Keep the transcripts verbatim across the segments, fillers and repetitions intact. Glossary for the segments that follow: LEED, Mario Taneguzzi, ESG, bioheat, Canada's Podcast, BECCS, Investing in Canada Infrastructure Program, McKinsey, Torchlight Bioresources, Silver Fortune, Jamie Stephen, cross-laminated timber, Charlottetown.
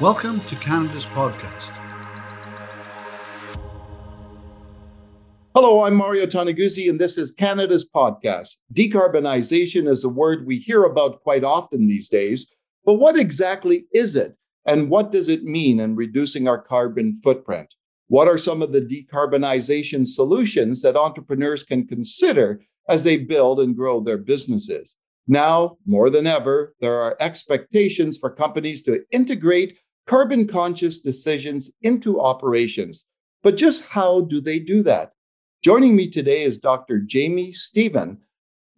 Welcome to Canada's Podcast. Hello, I'm Mario Taneguzzi, and this is Canada's Podcast. Decarbonization is a word we hear about quite often these days, but what exactly is it? And what does it mean in reducing our carbon footprint? What are some of the decarbonization solutions that entrepreneurs can consider as they build and grow their businesses? Now, more than ever, there are expectations for companies to integrate carbon-conscious decisions into operations. But just how do they do that? Joining me today is Doctor Jamie Stephen,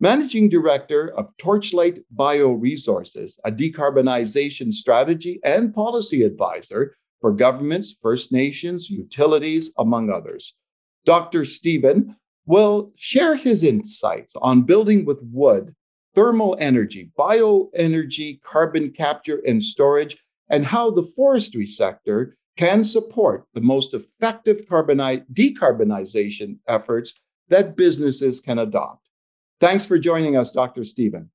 Managing Director of Torchlight Bioresources, a decarbonization strategy and policy advisor for governments, First Nations, utilities, among others. Doctor Stephen will share his insights on building with wood, thermal energy, bioenergy, carbon capture and storage, and how the forestry sector can support the most effective carboni- decarbonization efforts that businesses can adopt. Thanks for joining us, Doctor Stephen.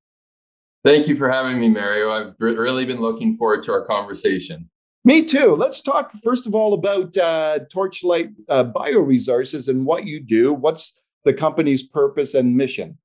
Thank you for having me, Mario. I've really been looking forward to our conversation. Me too. Let's talk, first of all, about uh, Torchlight uh, Bioresources and what you do. What's the company's purpose and mission?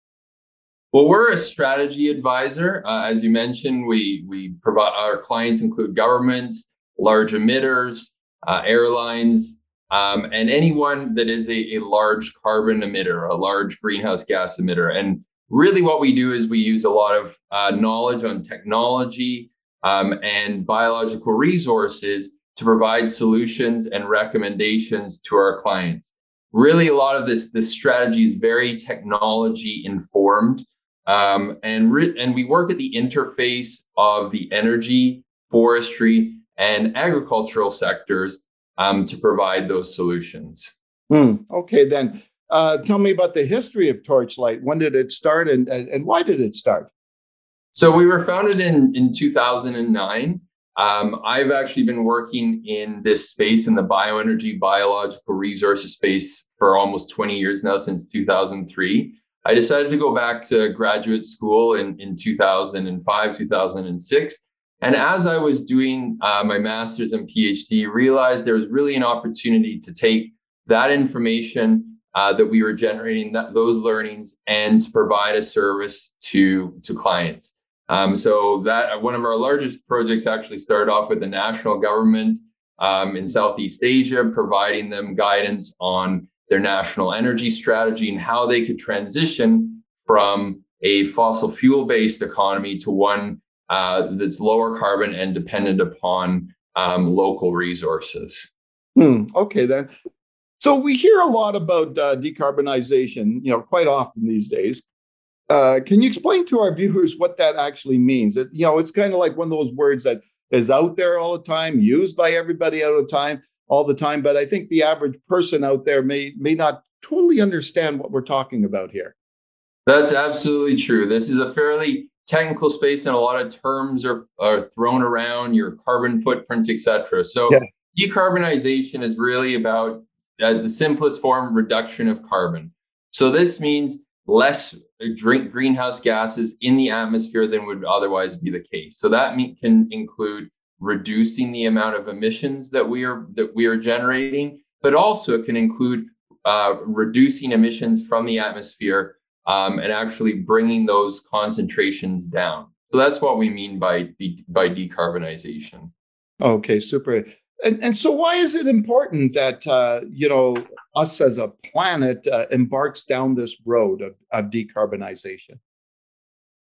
Well, we're a strategy advisor. Uh, as you mentioned, we we provide our clients include governments, large emitters, uh, airlines, um, and anyone that is a, a large carbon emitter, a large greenhouse gas emitter. And really what we do is we use a lot of uh, knowledge on technology um, and biological resources to provide solutions and recommendations to our clients. Really, a lot of this, this strategy is very technology informed. Um, and, re- and we work at the interface of the energy, forestry, and agricultural sectors um, to provide those solutions. Mm, okay, then. Uh, tell me about the history of Torchlight. When did it start and, and why did it start? So we were founded in, in two thousand nine. Um, I've actually been working in this space, in the bioenergy, biological resources space for almost twenty years now, since two thousand three. I decided to go back to graduate school in, in two thousand five, two thousand six. And as I was doing uh, my master's and PhD, realized there was really an opportunity to take that information uh, that we were generating, that, those learnings, and to provide a service to, to clients. Um, so that one of our largest projects actually started off with the national government um, in Southeast Asia, providing them guidance on their national energy strategy and how they could transition from a fossil fuel-based economy to one uh, that's lower carbon and dependent upon um, local resources. Hmm. Okay, then. So we hear a lot about uh, decarbonization, you know, quite often these days. Uh, can you explain to our viewers what that actually means? It, you know, it's kind of like one of those words that is out there all the time, used by everybody all the time. all the time, but I think the average person out there may may not totally understand what we're talking about here. That's absolutely true. This is a fairly technical space and a lot of terms are, are thrown around, your carbon footprint, et cetera. So yeah. Decarbonization is really about uh, the simplest form, reduction of carbon. So this means less drink greenhouse gases in the atmosphere than would otherwise be the case. So that mean, can include reducing the amount of emissions that we are that we are generating, but also it can include uh, reducing emissions from the atmosphere um, and actually bringing those concentrations down. So that's what we mean by by decarbonization. Okay, super. And and so why is it important that uh, you know us as a planet uh, embarks down this road of, of decarbonization?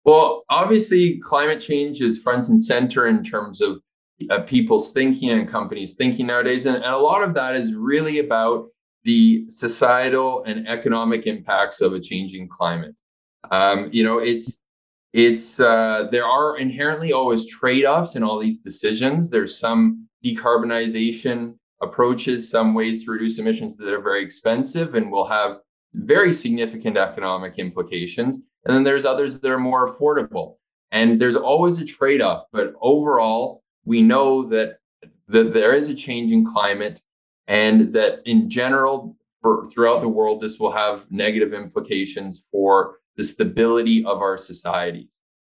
Well, obviously, climate change is front and center in terms of Uh, people's thinking and companies' thinking nowadays. And, and a lot of that is really about the societal and economic impacts of a changing climate. Um, you know, it's, it's uh, there are inherently always trade-offs in all these decisions. There's some decarbonization approaches, some ways to reduce emissions that are very expensive and will have very significant economic implications. And then there's others that are more affordable. And there's always a trade-off, but overall, we know that, that there is a change in climate and that in general, for, throughout the world, this will have negative implications for the stability of our society.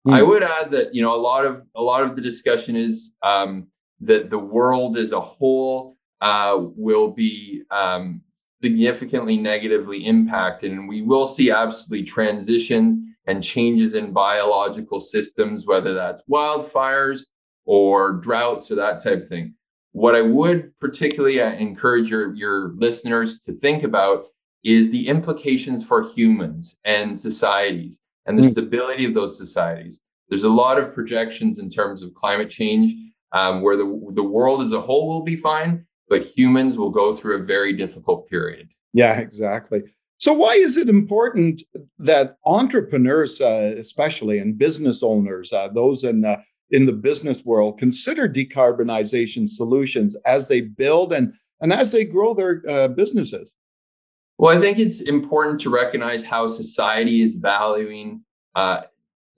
Mm. I would add that, you know, a lot of a lot of the discussion is um, the, the world as a whole uh, will be um, significantly negatively impacted. And we will see absolutely transitions and changes in biological systems, whether that's wildfires or droughts or that type of thing. What I would particularly encourage your, your listeners to think about is the implications for humans and societies and the stability of those societies. There's a lot of projections in terms of climate change um, where the, the world as a whole will be fine, but humans will go through a very difficult period. Yeah, exactly. So why is it important that entrepreneurs, uh, especially, and business owners, uh, those in uh, in the business world, consider decarbonization solutions as they build and, and as they grow their uh, businesses? Well, I think it's important to recognize how society is valuing uh,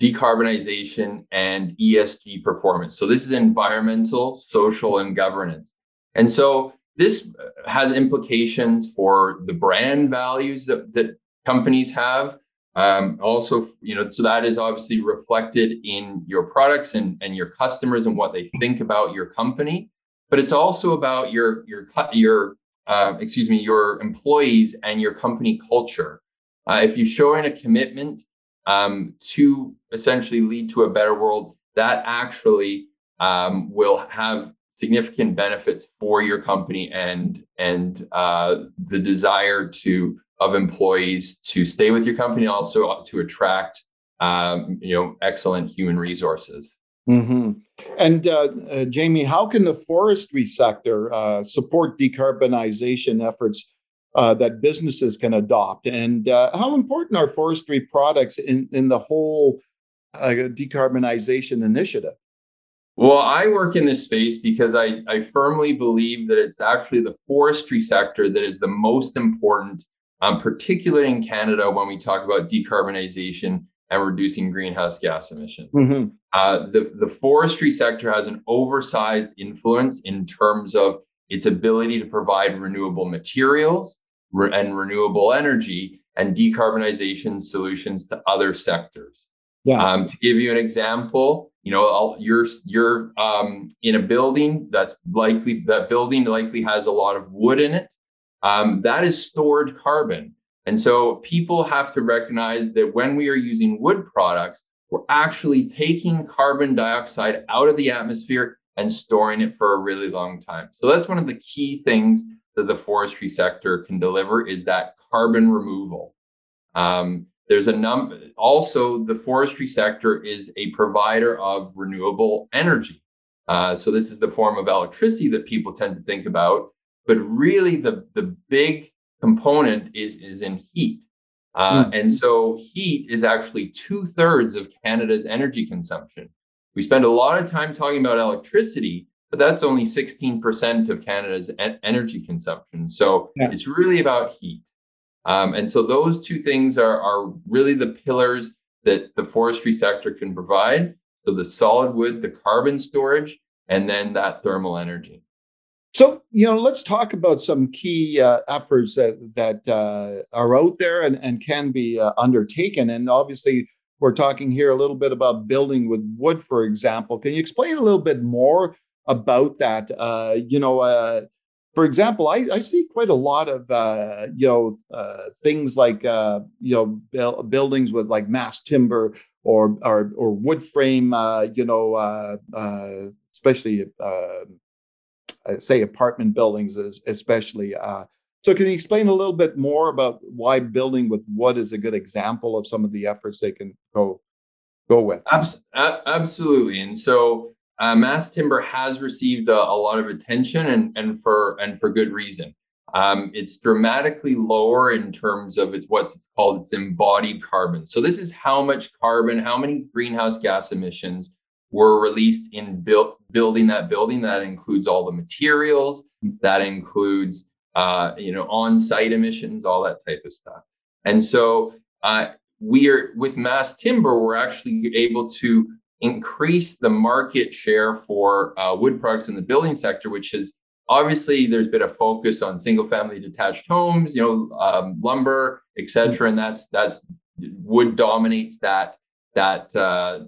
decarbonization and E S G performance. So this is environmental, social, and governance. And so this has implications for the brand values that, that companies have. Um, also, you know, so that is obviously reflected in your products and, and your customers and what they think about your company. But it's also about your your your uh, excuse me your employees and your company culture. Uh, if you show in a commitment um, to essentially lead to a better world, that actually um, will have significant benefits for your company and and uh, the desire to of employees to stay with your company, also to attract um, you know excellent human resources. Mm-hmm. And uh, uh, Jamie, how can the forestry sector uh, support decarbonization efforts uh, that businesses can adopt? And uh, how important are forestry products in in the whole uh, decarbonization initiative? Well, I work in this space because I, I firmly believe that it's actually the forestry sector that is the most important, um, particularly in Canada, when we talk about decarbonization and reducing greenhouse gas emissions. Mm-hmm. Uh, the, the forestry sector has an oversized influence in terms of its ability to provide renewable materials re- and renewable energy and decarbonization solutions to other sectors. Yeah. Um, to give you an example, you know, I'll, you're you're um, in a building that's likely that building likely has a lot of wood in it. Um, that is stored carbon, and so people have to recognize that when we are using wood products, we're actually taking carbon dioxide out of the atmosphere and storing it for a really long time. So that's one of the key things that the forestry sector can deliver is that carbon removal. Um, There's a number, also the forestry sector is a provider of renewable energy. Uh, so this is the form of electricity that people tend to think about, but really the, the big component is, is in heat. Uh, mm. And so heat is actually two thirds of Canada's energy consumption. We spend a lot of time talking about electricity, but that's only sixteen percent of Canada's en- energy consumption. So yeah. It's really about heat. Um, and so those two things are, are really the pillars that the forestry sector can provide. So the solid wood, the carbon storage, and then that thermal energy. So, you know, let's talk about some key uh, efforts that, that uh, are out there and, and can be uh, undertaken. And obviously, we're talking here a little bit about building with wood, for example. Can you explain a little bit more about that? Uh, you know, uh, For example, I, I see quite a lot of uh, you know uh, things like uh, you know bu- buildings with like mass timber or or, or wood frame, uh, you know, uh, uh, especially uh, say apartment buildings, especially. Uh, so, can you explain a little bit more about why building with wood is a good example of some of the efforts they can go go with? Abs- absolutely, and so. Uh, mass timber has received a, a lot of attention and, and for and for good reason. Um, it's dramatically lower in terms of it's what's called its embodied carbon. So this is how much carbon, how many greenhouse gas emissions were released in build, building that building. That includes all the materials. That includes uh, you know on-site emissions, all that type of stuff. And so uh, we are with mass timber, we're actually able to increase the market share for uh, wood products in the building sector, which is obviously there's been a focus on single-family detached homes, you know, um, lumber, et cetera, and that's that's wood dominates that that uh,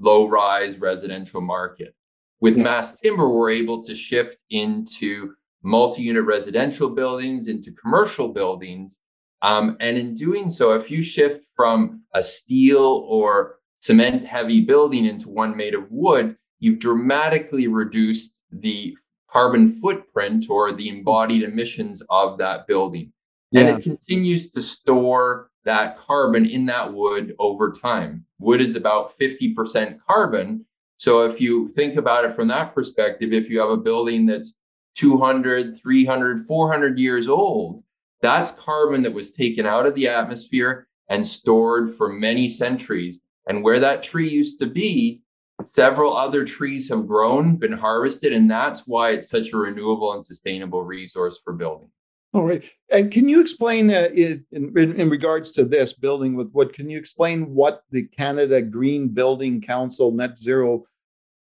low-rise residential market. With mass timber, we're able to shift into multi-unit residential buildings, into commercial buildings. Um, and in doing so, if you shift from a steel or cement heavy building into one made of wood, you've dramatically reduced the carbon footprint or the embodied emissions of that building. Yeah. And it continues to store that carbon in that wood over time. Wood is about fifty percent carbon. So if you think about it from that perspective, if you have a building that's two hundred, three hundred, four hundred years old, that's carbon that was taken out of the atmosphere and stored for many centuries. And where that tree used to be, several other trees have grown, been harvested, and that's why it's such a renewable and sustainable resource for building. All right. And can you explain, uh, in, in, in regards to this building with wood, can you explain what the Canada Green Building Council Net Zero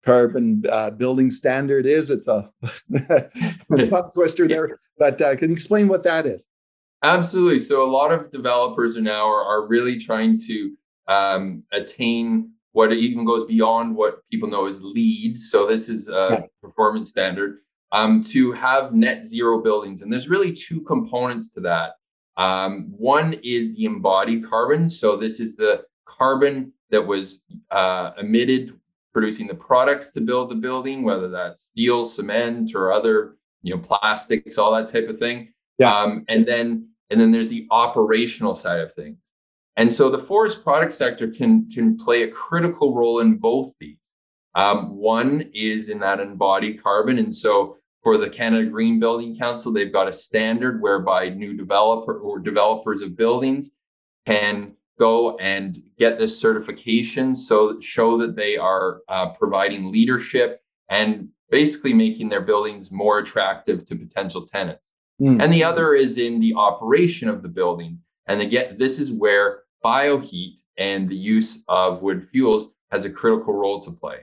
Carbon uh, Building Standard is? It's a tongue twister there, but uh, can you explain what that is? Absolutely. So a lot of developers are now are, are really trying to um, attain what even goes beyond what people know as LEED. So this is a yeah. performance standard. Um, to have net zero buildings. And there's really two components to that. Um, one is the embodied carbon. So this is the carbon that was uh, emitted producing the products to build the building, whether that's steel, cement, or other, you know, plastics, all that type of thing. Yeah. Um, and then and then there's the operational side of things. And so the forest product sector can, can play a critical role in both these. Um, one is in that embodied carbon. And so for the Canada Green Building Council, they've got a standard whereby new developer or developers of buildings can go and get this certification, so show that they are uh, providing leadership and basically making their buildings more attractive to potential tenants. Mm. And the other is in the operation of the building. And again, this is where bioheat and the use of wood fuels has a critical role to play.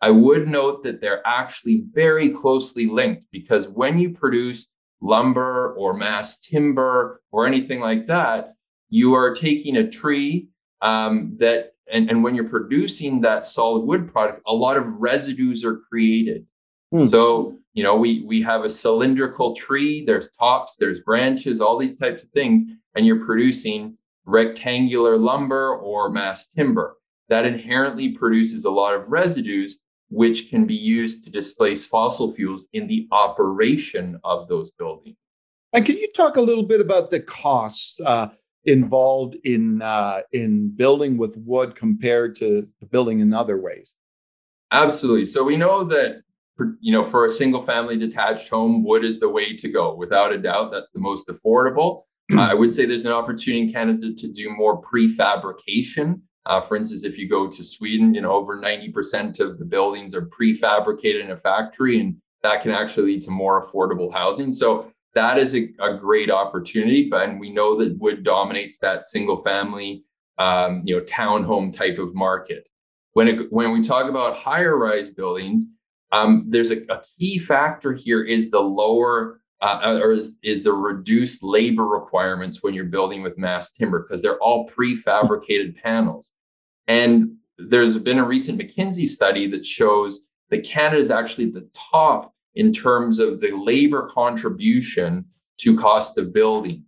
I would note that they're actually very closely linked, because when you produce lumber or mass timber or anything like that, you are taking a tree um, that, and, and when you're producing that solid wood product, a lot of residues are created. Mm. So, you know, we, we have a cylindrical tree, there's tops, there's branches, all these types of things, and you're producing rectangular lumber or mass timber. That inherently produces a lot of residues, which can be used to displace fossil fuels in the operation of those buildings. And can you talk a little bit about the costs uh, involved in uh, in building with wood compared to building in other ways? Absolutely. So we know that you know for a single-family detached home, wood is the way to go. Without a doubt, that's the most affordable. uh, I would say there's an opportunity in Canada to do more prefabrication. Uh, for instance, if you go to Sweden, you know, over ninety percent of the buildings are prefabricated in a factory, and that can actually lead to more affordable housing. So that is a, a great opportunity. But and we know that wood dominates that single family, um, you know, townhome type of market. When it, when we talk about higher rise buildings, um, there's a, a key factor here is the lower uh, or is, is the reduced labor requirements when you're building with mass timber, because they're all prefabricated panels. And there's been a recent McKinsey study that shows that Canada is actually the top in terms of the labor contribution to cost of building,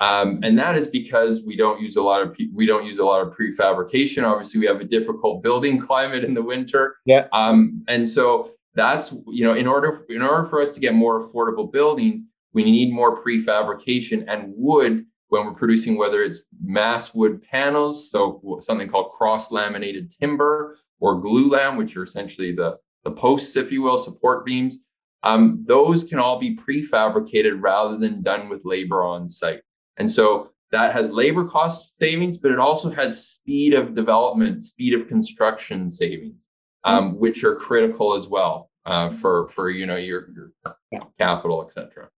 um, and that is because we don't use a lot of we don't use a lot of prefabrication. Obviously, we have a difficult building climate in the winter. Yeah. Um, and so that's you know in order in order for us to get more affordable buildings, we need more prefabrication and wood. When we're producing, whether it's mass wood panels, so something called cross-laminated timber, or glue lam, which are essentially the, the posts, if you will, support beams, um, those can all be prefabricated rather than done with labor on site. And so that has labor cost savings, but it also has speed of development, speed of construction savings, um, which are critical as well uh, for, for you know your, your capital, et cetera.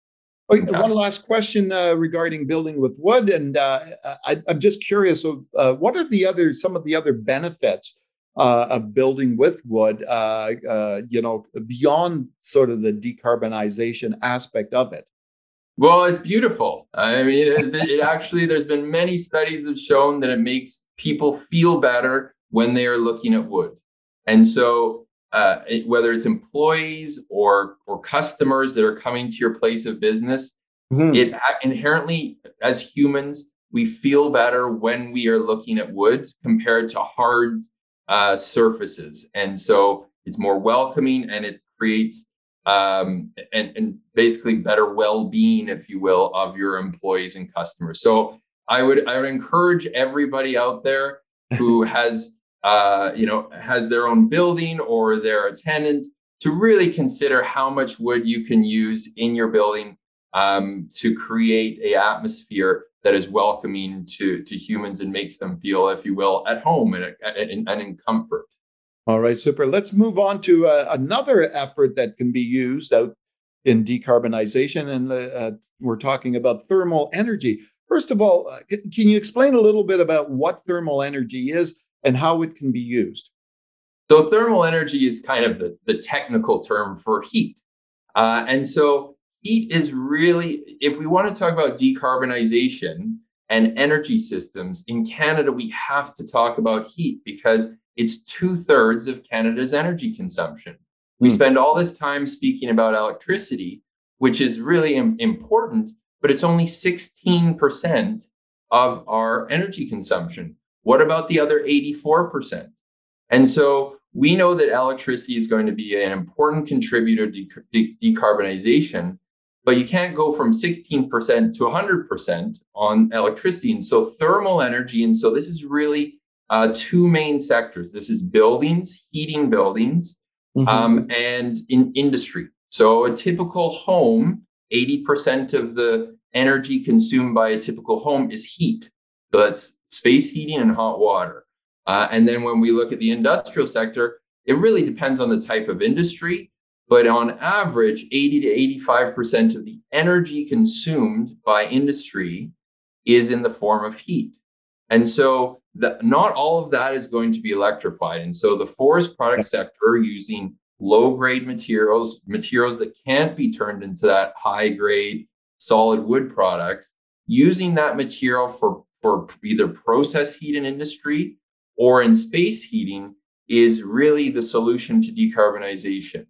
Okay, one last question uh, regarding building with wood, and uh, I, I'm just curious of uh, what are the other some of the other benefits uh, of building with wood? Uh, uh, you know, beyond sort of the decarbonization aspect of it. Well, it's beautiful. I mean, it, it actually there's been many studies that have shown that it makes people feel better when they are looking at wood, and so. uh, it, whether it's employees or or customers that are coming to your place of business, mm-hmm. it inherently, as humans, we feel better when we are looking at wood compared to hard uh, surfaces. And so it's more welcoming, and it creates um, and, and basically better well-being, if you will, of your employees and customers. So I would I would encourage everybody out there who has uh, you know has their own building or their tenant to really consider how much wood you can use in your building um, to create an atmosphere that is welcoming to to humans and makes them feel, if you will, at home and and, and in comfort. All right, super. Let's move on to uh, another effort that can be used out in decarbonization, and uh, we're talking about thermal energy. First of all, uh, can you explain a little bit about what thermal energy is and how it can be used? So thermal energy is kind of the, the technical term for heat. Uh, and so heat is really, if we want to talk about decarbonization and energy systems, in Canada, we have to talk about heat because it's two-thirds of Canada's energy consumption. We mm. spend all this time speaking about electricity, which is really im- important, but it's only sixteen percent of our energy consumption. What about the other eighty-four percent? And so we know that electricity is going to be an important contributor to de- de- decarbonization, but you can't go from sixteen percent to one hundred percent on electricity. And so thermal energy, and so this is really uh, two main sectors. This is buildings, heating buildings, mm-hmm. um, and in industry. So a typical home, eighty percent of the energy consumed by a typical home is heat. So that's space heating and hot water. Uh, and then when we look at the industrial sector, it really depends on the type of industry. But on average, eighty to eighty-five percent of the energy consumed by industry is in the form of heat. And so the, not all of that is going to be electrified. And so the forest product sector, using low-grade materials, materials that can't be turned into that high-grade solid wood products, using that material for, for either process heat in industry or in space heating is really the solution to decarbonization.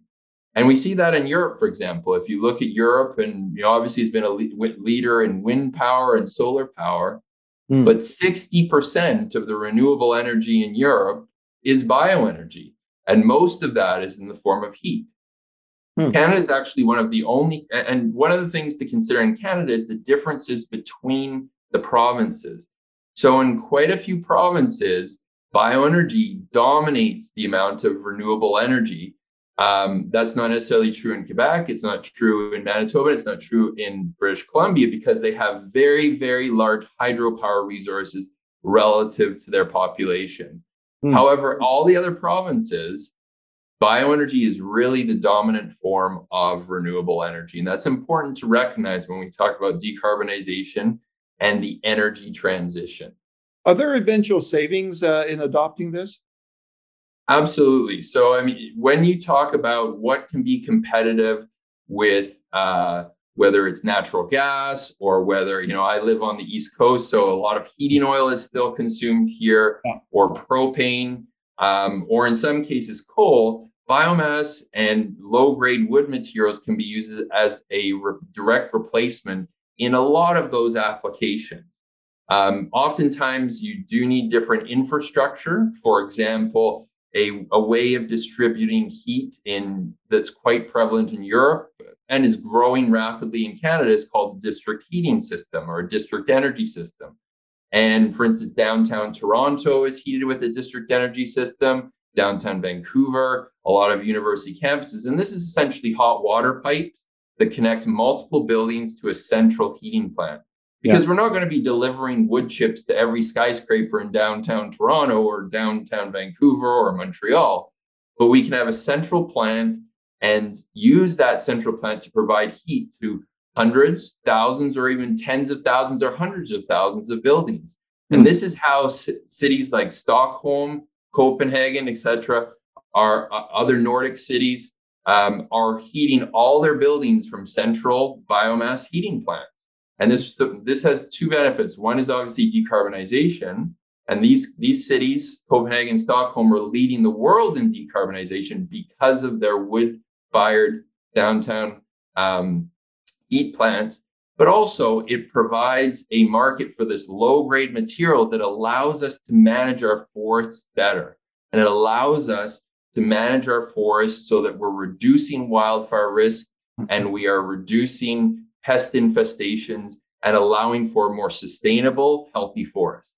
And we see that in Europe, for example. If you look at Europe, and you know, obviously it's been a le- leader in wind power and solar power, mm. but sixty percent of the renewable energy in Europe is bioenergy. And most of that is in the form of heat. Hmm. Canada is actually one of the only, and one of the things to consider in Canada is the differences between the provinces. So in quite a few provinces, bioenergy dominates the amount of renewable energy. Um, that's not necessarily true in Quebec. It's not true in Manitoba. It's not true in British Columbia because they have very, very large hydropower resources relative to their population. However, all the other provinces, bioenergy is really the dominant form of renewable energy. And that's important to recognize when we talk about decarbonization and the energy transition. Are there eventual savings uh, in adopting this? Absolutely. So, I mean, when you talk about what can be competitive with uh, whether it's natural gas or whether, you know, I live on the East Coast, so a lot of heating oil is still consumed here, or propane, um, or in some cases coal, biomass and low-grade wood materials can be used as a re- direct replacement in a lot of those applications. Um, oftentimes, you do need different infrastructure, for example, A, a way of distributing heat in that's quite prevalent in Europe and is growing rapidly in Canada is called the district heating system or a district energy system. And for instance, downtown Toronto is heated with a district energy system, downtown Vancouver, a lot of university campuses. And this is essentially hot water pipes that connect multiple buildings to a central heating plant. Because yeah. we're not going to be delivering wood chips to every skyscraper in downtown Toronto or downtown Vancouver or Montreal, but we can have a central plant and use that central plant to provide heat to hundreds, thousands, or even tens of thousands or hundreds of thousands of buildings. Mm. And this is how c- cities like Stockholm, Copenhagen, et cetera, are uh, other Nordic cities um, are heating all their buildings from central biomass heating plants. And this, this has two benefits. One is obviously decarbonization, And these, these cities, Copenhagen, Stockholm, are leading the world in decarbonization because of their wood-fired downtown um, heat plants. But also it provides a market for this low-grade material that allows us to manage our forests better. And it allows us to manage our forests so that we're reducing wildfire risk and we are reducing pest infestations and allowing for more sustainable, healthy forests.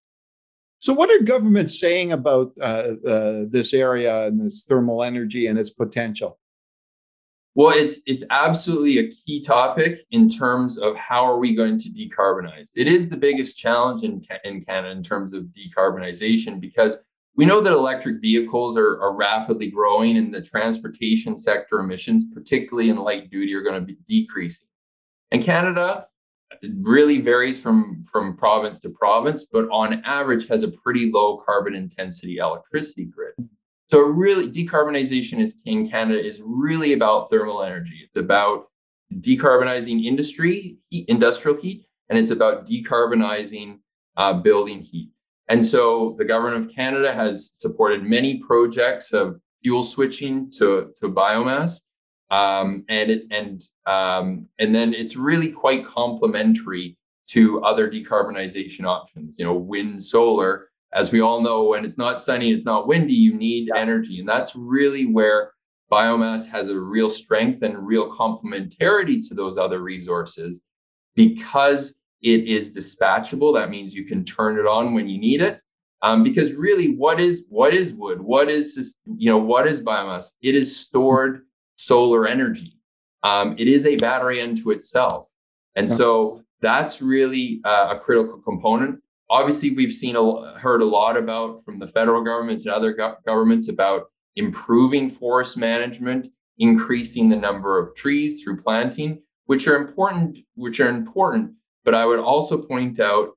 So what are governments saying about uh, uh, this area and this thermal energy and its potential? Well, it's it's absolutely a key topic in terms of how are we going to decarbonize. It is the biggest challenge in, in Canada in terms of decarbonization, because we know that electric vehicles are, are rapidly growing and the transportation sector emissions, particularly in light duty, are going to be decreasing. And Canada really varies from, from province to province, but on average has a pretty low carbon intensity electricity grid. So really, decarbonization is, in Canada is really about thermal energy. It's about decarbonizing industry, heat, industrial heat, and it's about decarbonizing uh, building heat. And so the Government of Canada has supported many projects of fuel switching to, to biomass. Um, and, it, and, um, and then it's really quite complementary to other decarbonization options, you know, wind, solar. As we all know, when it's not sunny, it's not windy, you need energy. And that's really where biomass has a real strength and real complementarity to those other resources, because it is dispatchable. That means you can turn it on when you need it. Um, because really, what is what is wood? What is this, you know, what is biomass? It is stored solar energy. Um, it is a battery unto itself. And so that's really uh, a critical component. Obviously, we've seen a, heard a lot about from the federal government and other go- governments about improving forest management, increasing the number of trees through planting, which are important, which are important. But I would also point out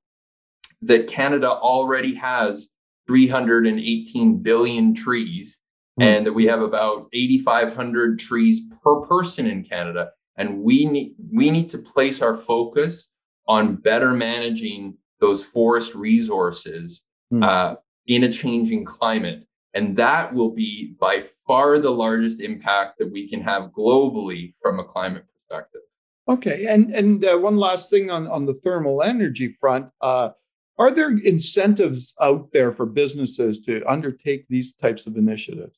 that Canada already has three hundred eighteen billion trees, mm-hmm. and that we have about eighty-five hundred trees per person in Canada. And we need, we need to place our focus on better managing those forest resources uh, in a changing climate. And that will be by far the largest impact that we can have globally from a climate perspective. Okay, and and uh, one last thing on, on the thermal energy front. Uh, are there incentives out there for businesses to undertake these types of initiatives?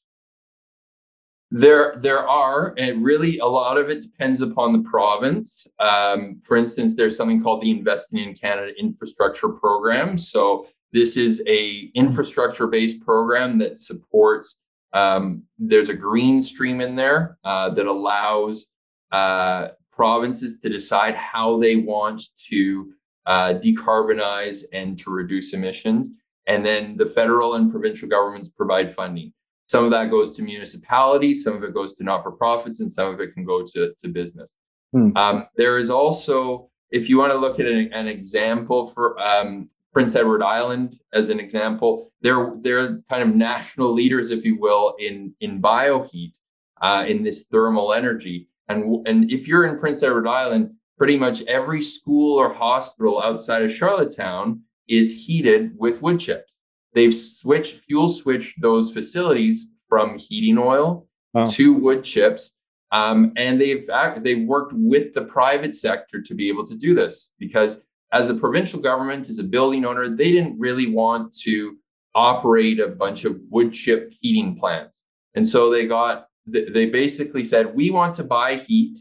There, there are, and really a lot of it depends upon the province. Um, for instance, there's something called the Investing in Canada Infrastructure Program. So this is a infrastructure-based program that supports, um, there's a green stream in there uh, that allows uh, provinces to decide how they want to uh, decarbonize and to reduce emissions. And then the federal and provincial governments provide funding. Some of that goes to municipalities, some of it goes to not-for-profits, and some of it can go to, to business. Hmm. Um, there is also, if you want to look at an, an example for um, Prince Edward Island as an example, they're, they're kind of national leaders, if you will, in, in bioheat, uh, in this thermal energy. And, and if you're in Prince Edward Island, pretty much every school or hospital outside of Charlottetown is heated with wood chips. They've switched, fuel switched those facilities from heating oil wow. to wood chips. Um, and they've they've worked with the private sector to be able to do this, because as a provincial government, as a building owner, they didn't really want to operate a bunch of wood chip heating plants. And so they got, they basically said, we want to buy heat.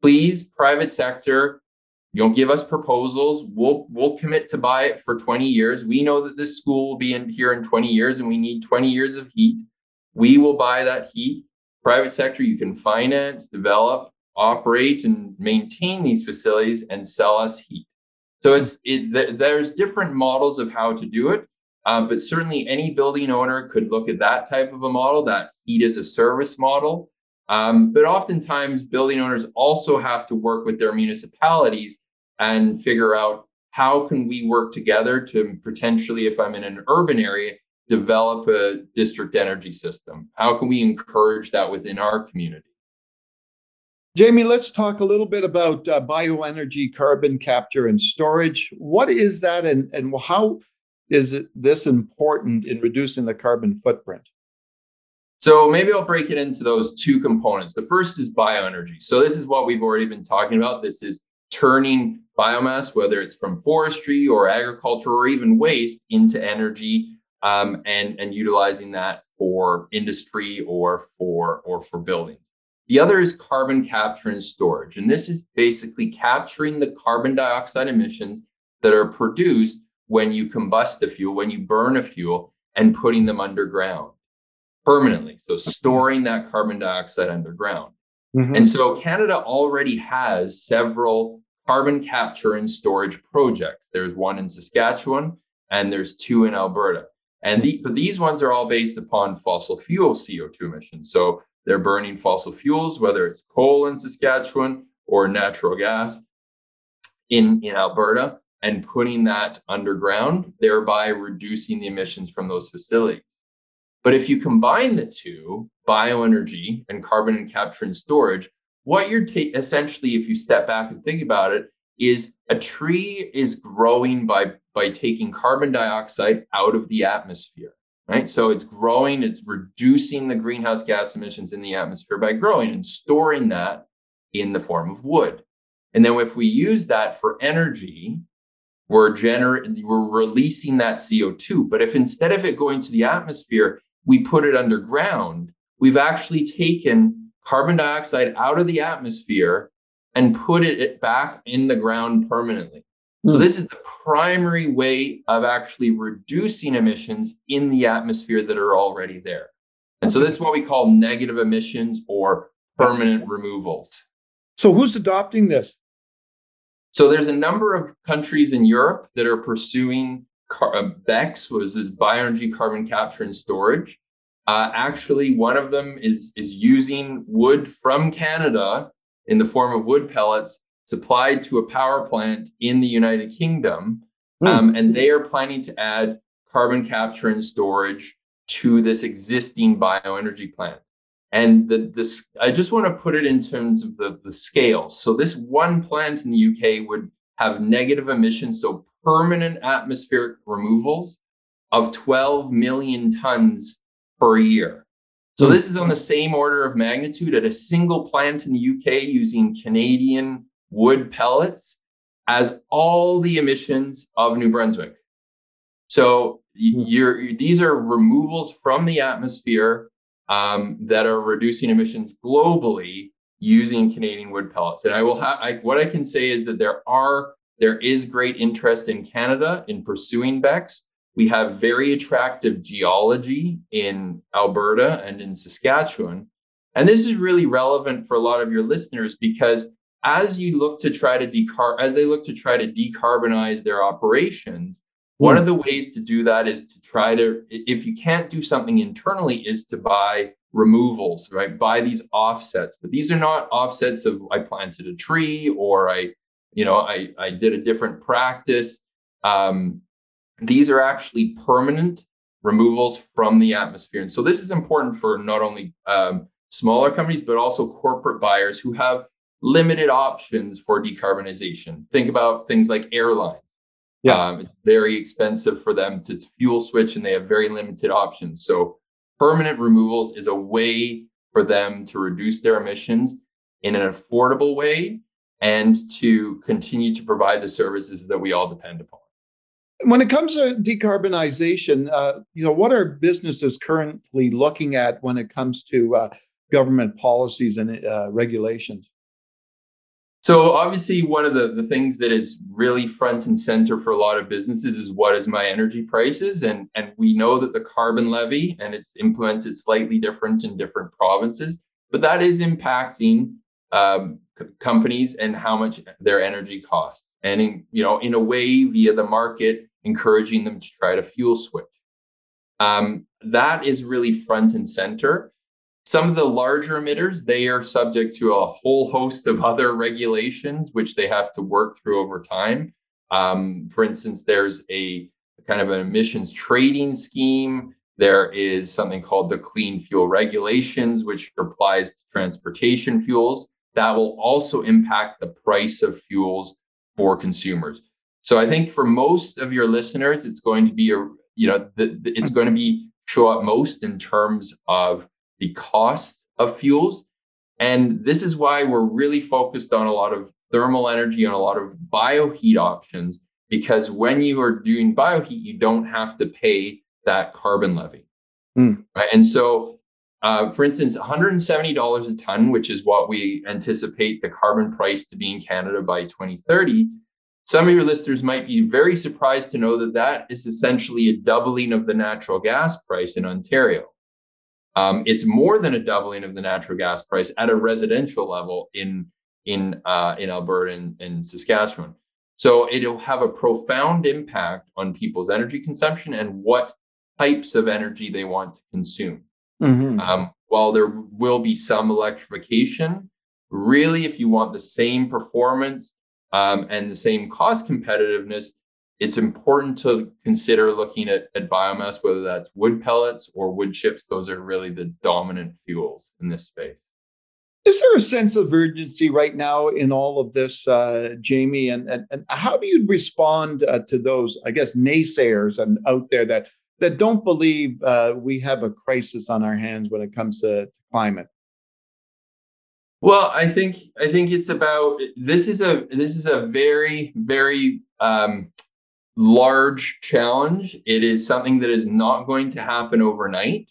Please, private sector, you don't give us proposals. We'll we'll commit to buy it for twenty years. We know that this school will be in here in twenty years and we need twenty years of heat. We will buy that heat. Private sector, you can finance, develop, operate, and maintain these facilities and sell us heat. So it's it, th- there's different models of how to do it. Uh, but certainly any building owner could look at that type of a model, that heat as a service model. Um, but oftentimes building owners also have to work with their municipalities and figure out how can we work together to potentially, if I'm in an urban area, develop a district energy system. How can we encourage that within our community? Jamie, let's talk a little bit about uh, bioenergy, carbon capture and storage. What is that, and, and how is this important in reducing the carbon footprint? So maybe I'll break it into those two components. The first is bioenergy. So this is what we've already been talking about. This is turning biomass, whether it's from forestry or agriculture or even waste, into energy, um, and, and utilizing that for industry or for, or for buildings. The other is carbon capture and storage. And this is basically capturing the carbon dioxide emissions that are produced when you combust a fuel, when you burn a fuel, and putting them underground permanently. So storing that carbon dioxide underground. Mm-hmm. And so Canada already has several carbon capture and storage projects. There's one in Saskatchewan and there's two in Alberta. And the, but these ones are all based upon fossil fuel C O two emissions. So they're burning fossil fuels, whether it's coal in Saskatchewan or natural gas in, in Alberta, and putting that underground, thereby reducing the emissions from those facilities. But if you combine the two, bioenergy and carbon capture and storage, what you're ta- essentially, if you step back and think about it, is a tree is growing by, by taking carbon dioxide out of the atmosphere, right? So it's growing, it's reducing the greenhouse gas emissions in the atmosphere by growing and storing that in the form of wood. And then if we use that for energy, we're generating, we're releasing that C O two. But if instead of it going to the atmosphere, we put it underground, we've actually taken carbon dioxide out of the atmosphere and put it back in the ground permanently. Mm. So this is the primary way of actually reducing emissions in the atmosphere that are already there. And so this is what we call negative emissions or permanent removals. So who's adopting this? So there's a number of countries in Europe that are pursuing car- uh, BECCS, which is bioenergy, carbon capture and storage. Uh, actually, one of them is, is using wood from Canada in the form of wood pellets supplied to a power plant in the United Kingdom. Mm. Um, and they are planning to add carbon capture and storage to this existing bioenergy plant. And the, the, I just want to put it in terms of the, the scale. So this one plant in the U K would have negative emissions, so permanent atmospheric removals of twelve million tons per year. So this is on the same order of magnitude at a single plant in the U K using Canadian wood pellets as all the emissions of New Brunswick. So you're, these are removals from the atmosphere Um, that are reducing emissions globally using Canadian wood pellets. And I will ha- I, what I can say is that there are there is great interest in Canada in pursuing BECCS. We have very attractive geology in Alberta and in Saskatchewan. And this is really relevant for a lot of your listeners because as you look to try to decar- as they look to try to decarbonize their operations, one of the ways to do that is to try to, if you can't do something internally, is to buy removals, right? Buy these offsets, but these are not offsets of I planted a tree or I, you know, I, I did a different practice. Um, these are actually permanent removals from the atmosphere. And so this is important for not only um, smaller companies, but also corporate buyers who have limited options for decarbonization. Think about things like airlines. Yeah, um, it's very expensive for them to fuel switch and they have very limited options. So permanent removals is a way for them to reduce their emissions in an affordable way and to continue to provide the services that we all depend upon. When it comes to decarbonization, uh, you know, what are businesses currently looking at when it comes to uh, government policies and uh, regulations? So obviously, one of the, the things that is really front and center for a lot of businesses is what is my energy prices? And, and we know that the carbon levy, and it's implemented slightly different in different provinces, but that is impacting um, c- companies and how much their energy costs. And in, you know, in a way, via the market, encouraging them to try to fuel switch. Um, that is really front and center. Some of the larger emitters, they are subject to a whole host of other regulations, which they have to work through over time. Um, for instance, there's a kind of an emissions trading scheme. There is something called the Clean Fuel Regulations, which applies to transportation fuels. That will also impact the price of fuels for consumers. So I think for most of your listeners, it's going to be, a you know, the, the, it's going to be show up most in terms of the cost of fuels. And this is why we're really focused on a lot of thermal energy and a lot of bioheat options, because when you are doing bioheat, you don't have to pay that carbon levy. Mm. Right? And so, uh, for instance, one hundred seventy dollars a ton, which is what we anticipate the carbon price to be in Canada by twenty thirty. Some of your listeners might be very surprised to know that that is essentially a doubling of the natural gas price in Ontario. Um, it's more than a doubling of the natural gas price at a residential level in in uh, in Alberta and, and Saskatchewan. So it'll have a profound impact on people's energy consumption and what types of energy they want to consume. Mm-hmm. Um, while there will be some electrification, really, if you want the same performance um, and the same cost competitiveness, it's important to consider looking at, at biomass, whether that's wood pellets or wood chips. Those are really the dominant fuels in this space. Is there a sense of urgency right now in all of this, uh, Jamie? And, and and how do you respond uh, to those, I guess, naysayers and out there that that don't believe uh, we have a crisis on our hands when it comes to climate? Well, I think I think it's about this is a this is a very very um, large challenge. It is something that is not going to happen overnight.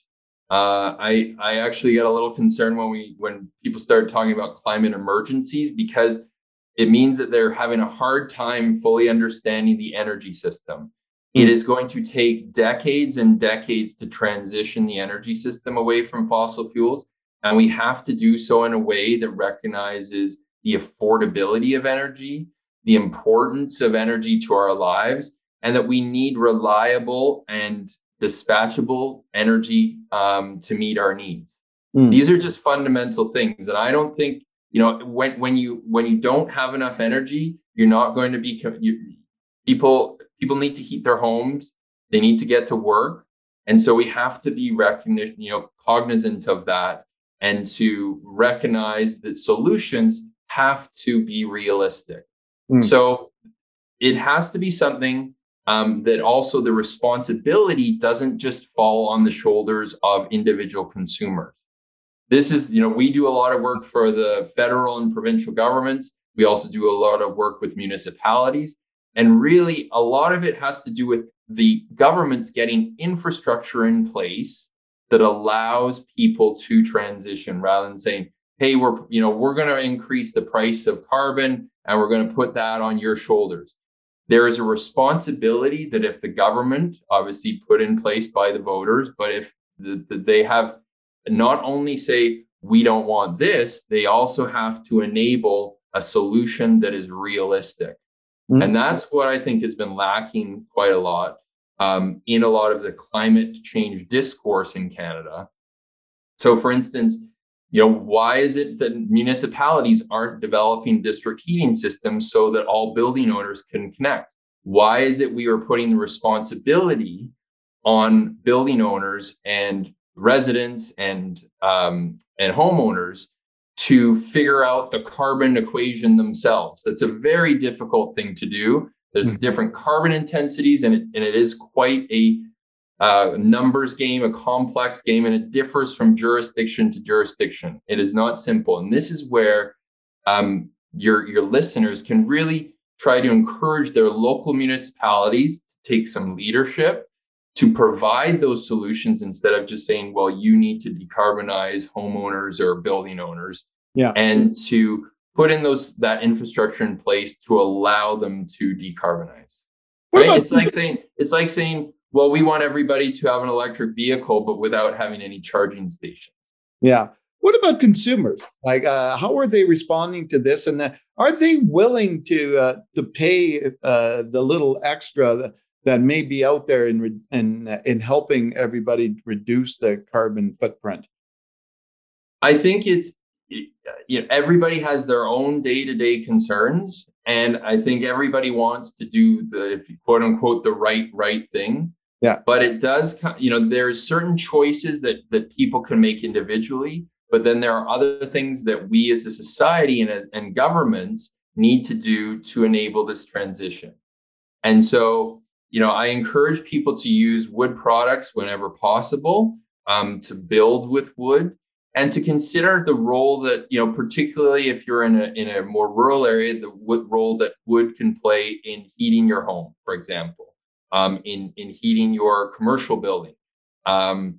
Uh, I, I actually get a little concerned when we when people start talking about climate emergencies, because it means that they're having a hard time fully understanding the energy system. Mm. It is going to take decades and decades to transition the energy system away from fossil fuels. And we have to do so in a way that recognizes the affordability of energy, the importance of energy to our lives, and that we need reliable and dispatchable energy um, to meet our needs. Mm. These are just fundamental things. And I don't think, you know, when when you when you don't have enough energy, you're not going to be you, people people need to heat their homes, they need to get to work. And so we have to be recognition, you know, cognizant of that, and to recognize that solutions have to be realistic. Mm. So it has to be something Um, that also the responsibility doesn't just fall on the shoulders of individual consumers. This is, you know, we do a lot of work for the federal and provincial governments. We also do a lot of work with municipalities. And really, a lot of it has to do with the governments getting infrastructure in place that allows people to transition, rather than saying, hey, we're, you know, we're going to increase the price of carbon and we're going to put that on your shoulders. There is a responsibility that if the government, obviously put in place by the voters, but if the, the, they have not only say, we don't want this, they also have to enable a solution that is realistic. Mm-hmm. And that's what I think has been lacking quite a lot um, in a lot of the climate change discourse in Canada. So for instance, you know, why is it that municipalities aren't developing district heating systems so that all building owners can connect? Why is it we are putting the responsibility on building owners and residents and um, and homeowners to figure out the carbon equation themselves? That's a very difficult thing to do. There's mm-hmm. different carbon intensities, and it, and it is quite a Uh, numbers game, a complex game, and it differs from jurisdiction to jurisdiction. It is not simple. And this is where um, your, your listeners can really try to encourage their local municipalities to take some leadership to provide those solutions, instead of just saying, well, you need to decarbonize homeowners or building owners, yeah, and to put in those that infrastructure in place to allow them to decarbonize. Right? About- it's like saying, it's like saying, well, we want everybody to have an electric vehicle, but without having any charging station. Yeah. What about consumers? Like, uh, how are they responding to this? And uh, are they willing to uh, to pay uh, the little extra that, that may be out there in re- in uh, in helping everybody reduce the carbon footprint? I think it's you know everybody has their own day-to-day concerns, and I think everybody wants to do the quote unquote the right right thing. Yeah. But it does, you know, there's certain choices that, that people can make individually, but then there are other things that we as a society and as, and governments need to do to enable this transition. And so, you know, I encourage people to use wood products whenever possible, um, to build with wood, and to consider the role that, you know, particularly if you're in a in a more rural area, the wood role that wood can play in heating your home, for example, um, in in heating your commercial building. Um,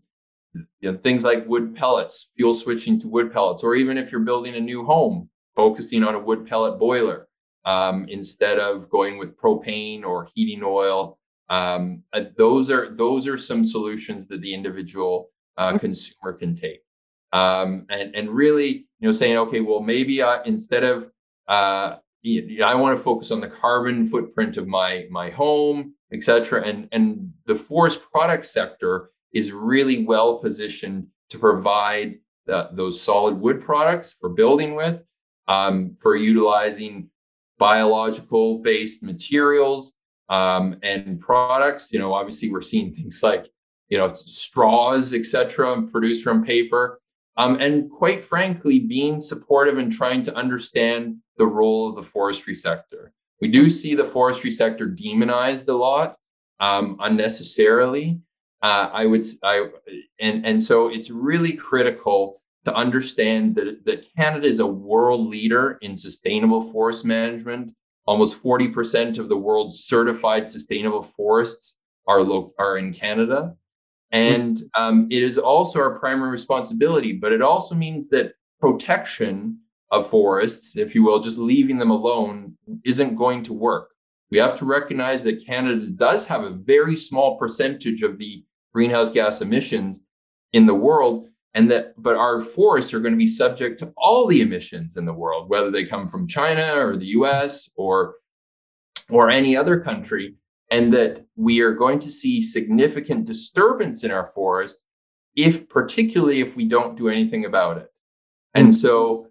you know, things like wood pellets, fuel switching to wood pellets, or even if you're building a new home, focusing on a wood pellet boiler um, instead of going with propane or heating oil. Um, those are those are some solutions that the individual uh, consumer can take. Um, and and really, you know, saying, okay, well, maybe I, instead of uh, you know, I want to focus on the carbon footprint of my my home, et cetera. And and the forest product sector is really well positioned to provide the, those solid wood products for building with, um, for utilizing biological based materials um, and products. You know, obviously we're seeing things like, you know, straws, et cetera, produced from paper. Um, and quite frankly, being supportive and trying to understand the role of the forestry sector. We do see the forestry sector demonized a lot um, unnecessarily. Uh, I would, I, and and so it's really critical to understand that that Canada is a world leader in sustainable forest management. Almost forty percent of the world's certified sustainable forests are lo- are in Canada, and um, it is also our primary responsibility. But it also means that protection of forests, if you will, just leaving them alone, isn't going to work. We have to recognize that Canada does have a very small percentage of the greenhouse gas emissions in the world, and that but our forests are going to be subject to all the emissions in the world, whether they come from China or the U S or or any other country, and that we are going to see significant disturbance in our forests, if particularly if we don't do anything about it. And so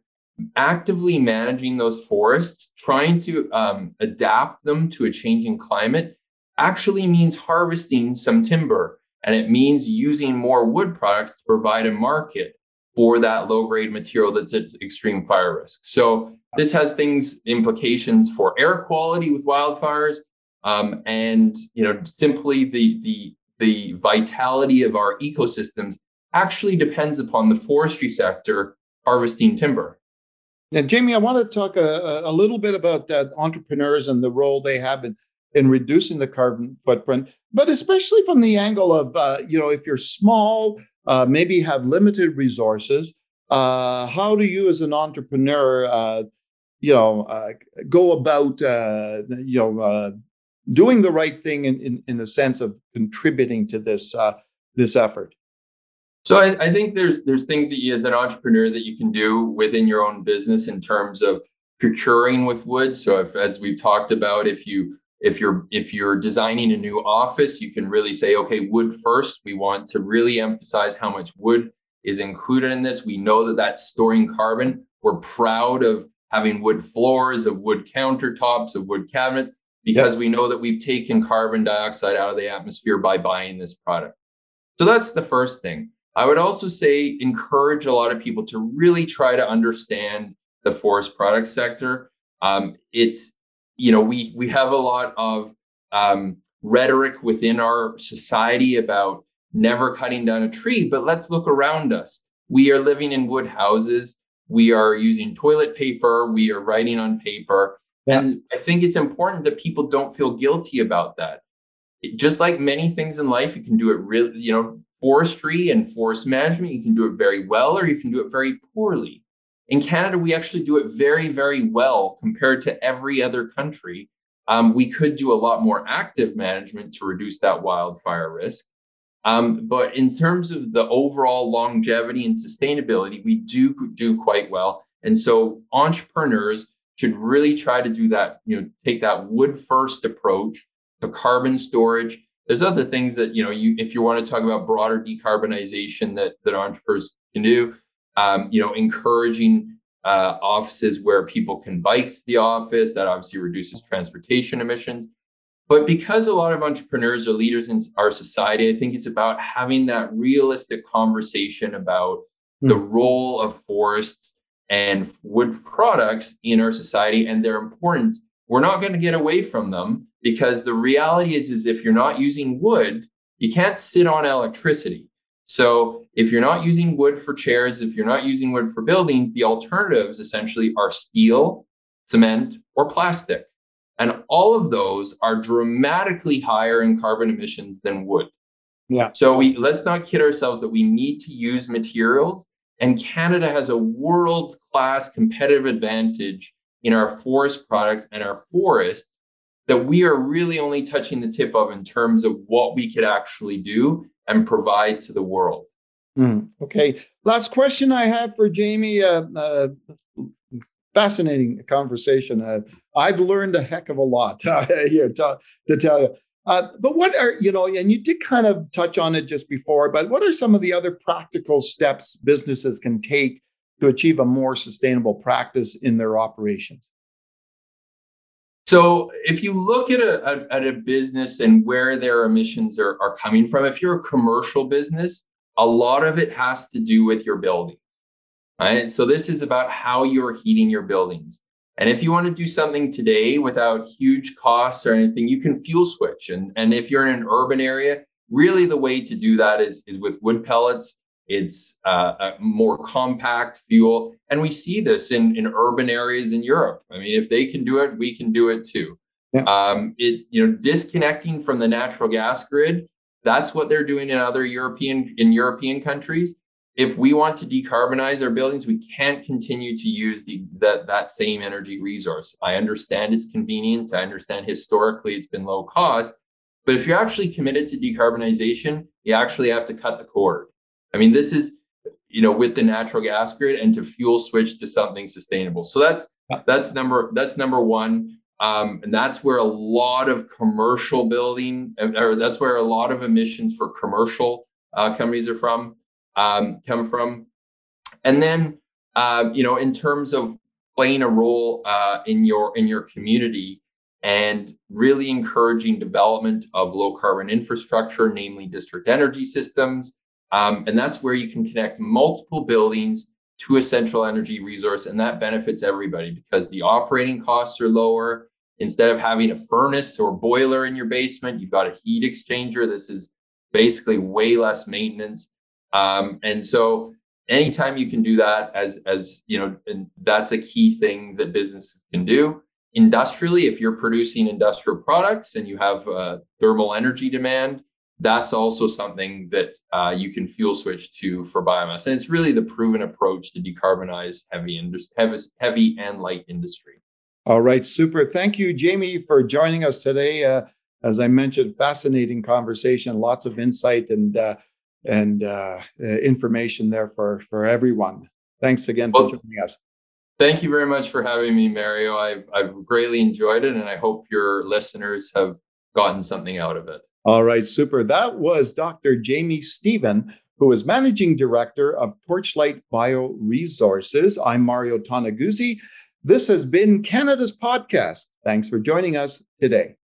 actively managing those forests, trying to um, adapt them to a changing climate, actually means harvesting some timber, and it means using more wood products to provide a market for that low-grade material that's at extreme fire risk. So this has things, implications for air quality with wildfires, um, and you know, simply the the the vitality of our ecosystems actually depends upon the forestry sector harvesting timber. Now, Jamie, I want to talk a, a little bit about uh, entrepreneurs and the role they have in, in reducing the carbon footprint, but especially from the angle of, uh, you know, if you're small, uh, maybe have limited resources, uh, how do you as an entrepreneur, uh, you know, uh, go about, uh, you know, uh, doing the right thing in, in, in the sense of contributing to this uh, this effort? So I, I think there's there's things that you as an entrepreneur that you can do within your own business in terms of procuring with wood. So if, as we've talked about, if you if you're if you're designing a new office, you can really say, okay, wood first. We want to really emphasize how much wood is included in this. We know that that's storing carbon. We're proud of having wood floors, of wood countertops, of wood cabinets, because we know that we've taken carbon dioxide out of the atmosphere by buying this product. So that's the first thing. I would also say encourage a lot of people to really try to understand the forest product sector. Um, it's, you know, we we have a lot of um, rhetoric within our society about never cutting down a tree, but let's look around us. We are living in wood houses. We are using toilet paper. We are writing on paper. Yeah. And I think it's important that people don't feel guilty about that. It, just like many things in life, you can do it really, you know, forestry and forest management, you can do it very well, or you can do it very poorly. In Canada, we actually do it very, very well compared to every other country. Um, we could do a lot more active management to reduce that wildfire risk. Um, but in terms of the overall longevity and sustainability, we do do quite well. And so entrepreneurs should really try to do that, you know, take that wood first approach to carbon storage. There's other things that, you know, you if you want to talk about broader decarbonization that, that entrepreneurs can do, um, you know, encouraging uh, offices where people can bike to the office, that obviously reduces transportation emissions. But because a lot of entrepreneurs are leaders in our society, I think it's about having that realistic conversation about mm. the role of forests and wood products in our society and their importance. We're not going to get away from them Because the reality is, is if you're not using wood, you can't sit on electricity. So if you're not using wood for chairs, if you're not using wood for buildings, the alternatives essentially are steel, cement, or plastic. And all of those are dramatically higher in carbon emissions than wood. Yeah. So we let's not kid ourselves that we need to use materials. And Canada has a world-class competitive advantage in our forest products and our forests that we are really only touching the tip of in terms of what we could actually do and provide to the world. Mm, okay. Last question I have for Jamie. Uh, uh, fascinating conversation. Uh, I've learned a heck of a lot here to, to tell you. Uh, but what are, you know, and you did kind of touch on it just before, but what are some of the other practical steps businesses can take to achieve a more sustainable practice in their operations? So if you look at a, at a business and where their emissions are, are coming from, if you're a commercial business, a lot of it has to do with your building. Right? So this is about how you're heating your buildings. And if you want to do something today without huge costs or anything, you can fuel switch. And, and if you're in an urban area, really the way to do that is, is with wood pellets. It's uh, a more compact fuel. And we see this in, in urban areas in Europe. I mean, if they can do it, we can do it too. Yeah. Um, it, you know, disconnecting from the natural gas grid, that's what they're doing in other European, in European countries. If we want to decarbonize our buildings, we can't continue to use the, that, that same energy resource. I understand it's convenient. I understand historically it's been low cost. But if you're actually committed to decarbonization, you actually have to cut the cord. I mean, this is, you know, with the natural gas grid and to fuel switch to something sustainable. So that's that's number that's number one. Um, and that's where a lot of commercial building or that's where a lot of emissions for commercial uh, companies are from. Um, come from. And then, uh, you know, in terms of playing a role uh, in your in your community and really encouraging development of low carbon infrastructure, namely district energy systems. Um, and that's where you can connect multiple buildings to a central energy resource. And that benefits everybody because the operating costs are lower. Instead of having a furnace or boiler in your basement, you've got a heat exchanger. This is basically way less maintenance. Um, and so anytime you can do that as, as you know, and that's a key thing that businesses can do. Industrially, if you're producing industrial products and you have uh, thermal energy demand, that's also something that uh, you can fuel switch to for biomass. And it's really the proven approach to decarbonize heavy, industry, heavy, heavy and light industry. All right, super. Thank you, Jamie, for joining us today. Uh, as I mentioned, fascinating conversation, lots of insight and uh, and uh, information there for, for everyone. Thanks again well, for joining us. Thank you very much for having me, Mario. I've, I've greatly enjoyed it, and I hope your listeners have gotten something out of it. All right, super. That was Doctor Jamie Stephen, who is Managing Director of Torchlight Bioresources. I'm Mario Taneguzzi. This has been Canada's Podcast. Thanks for joining us today.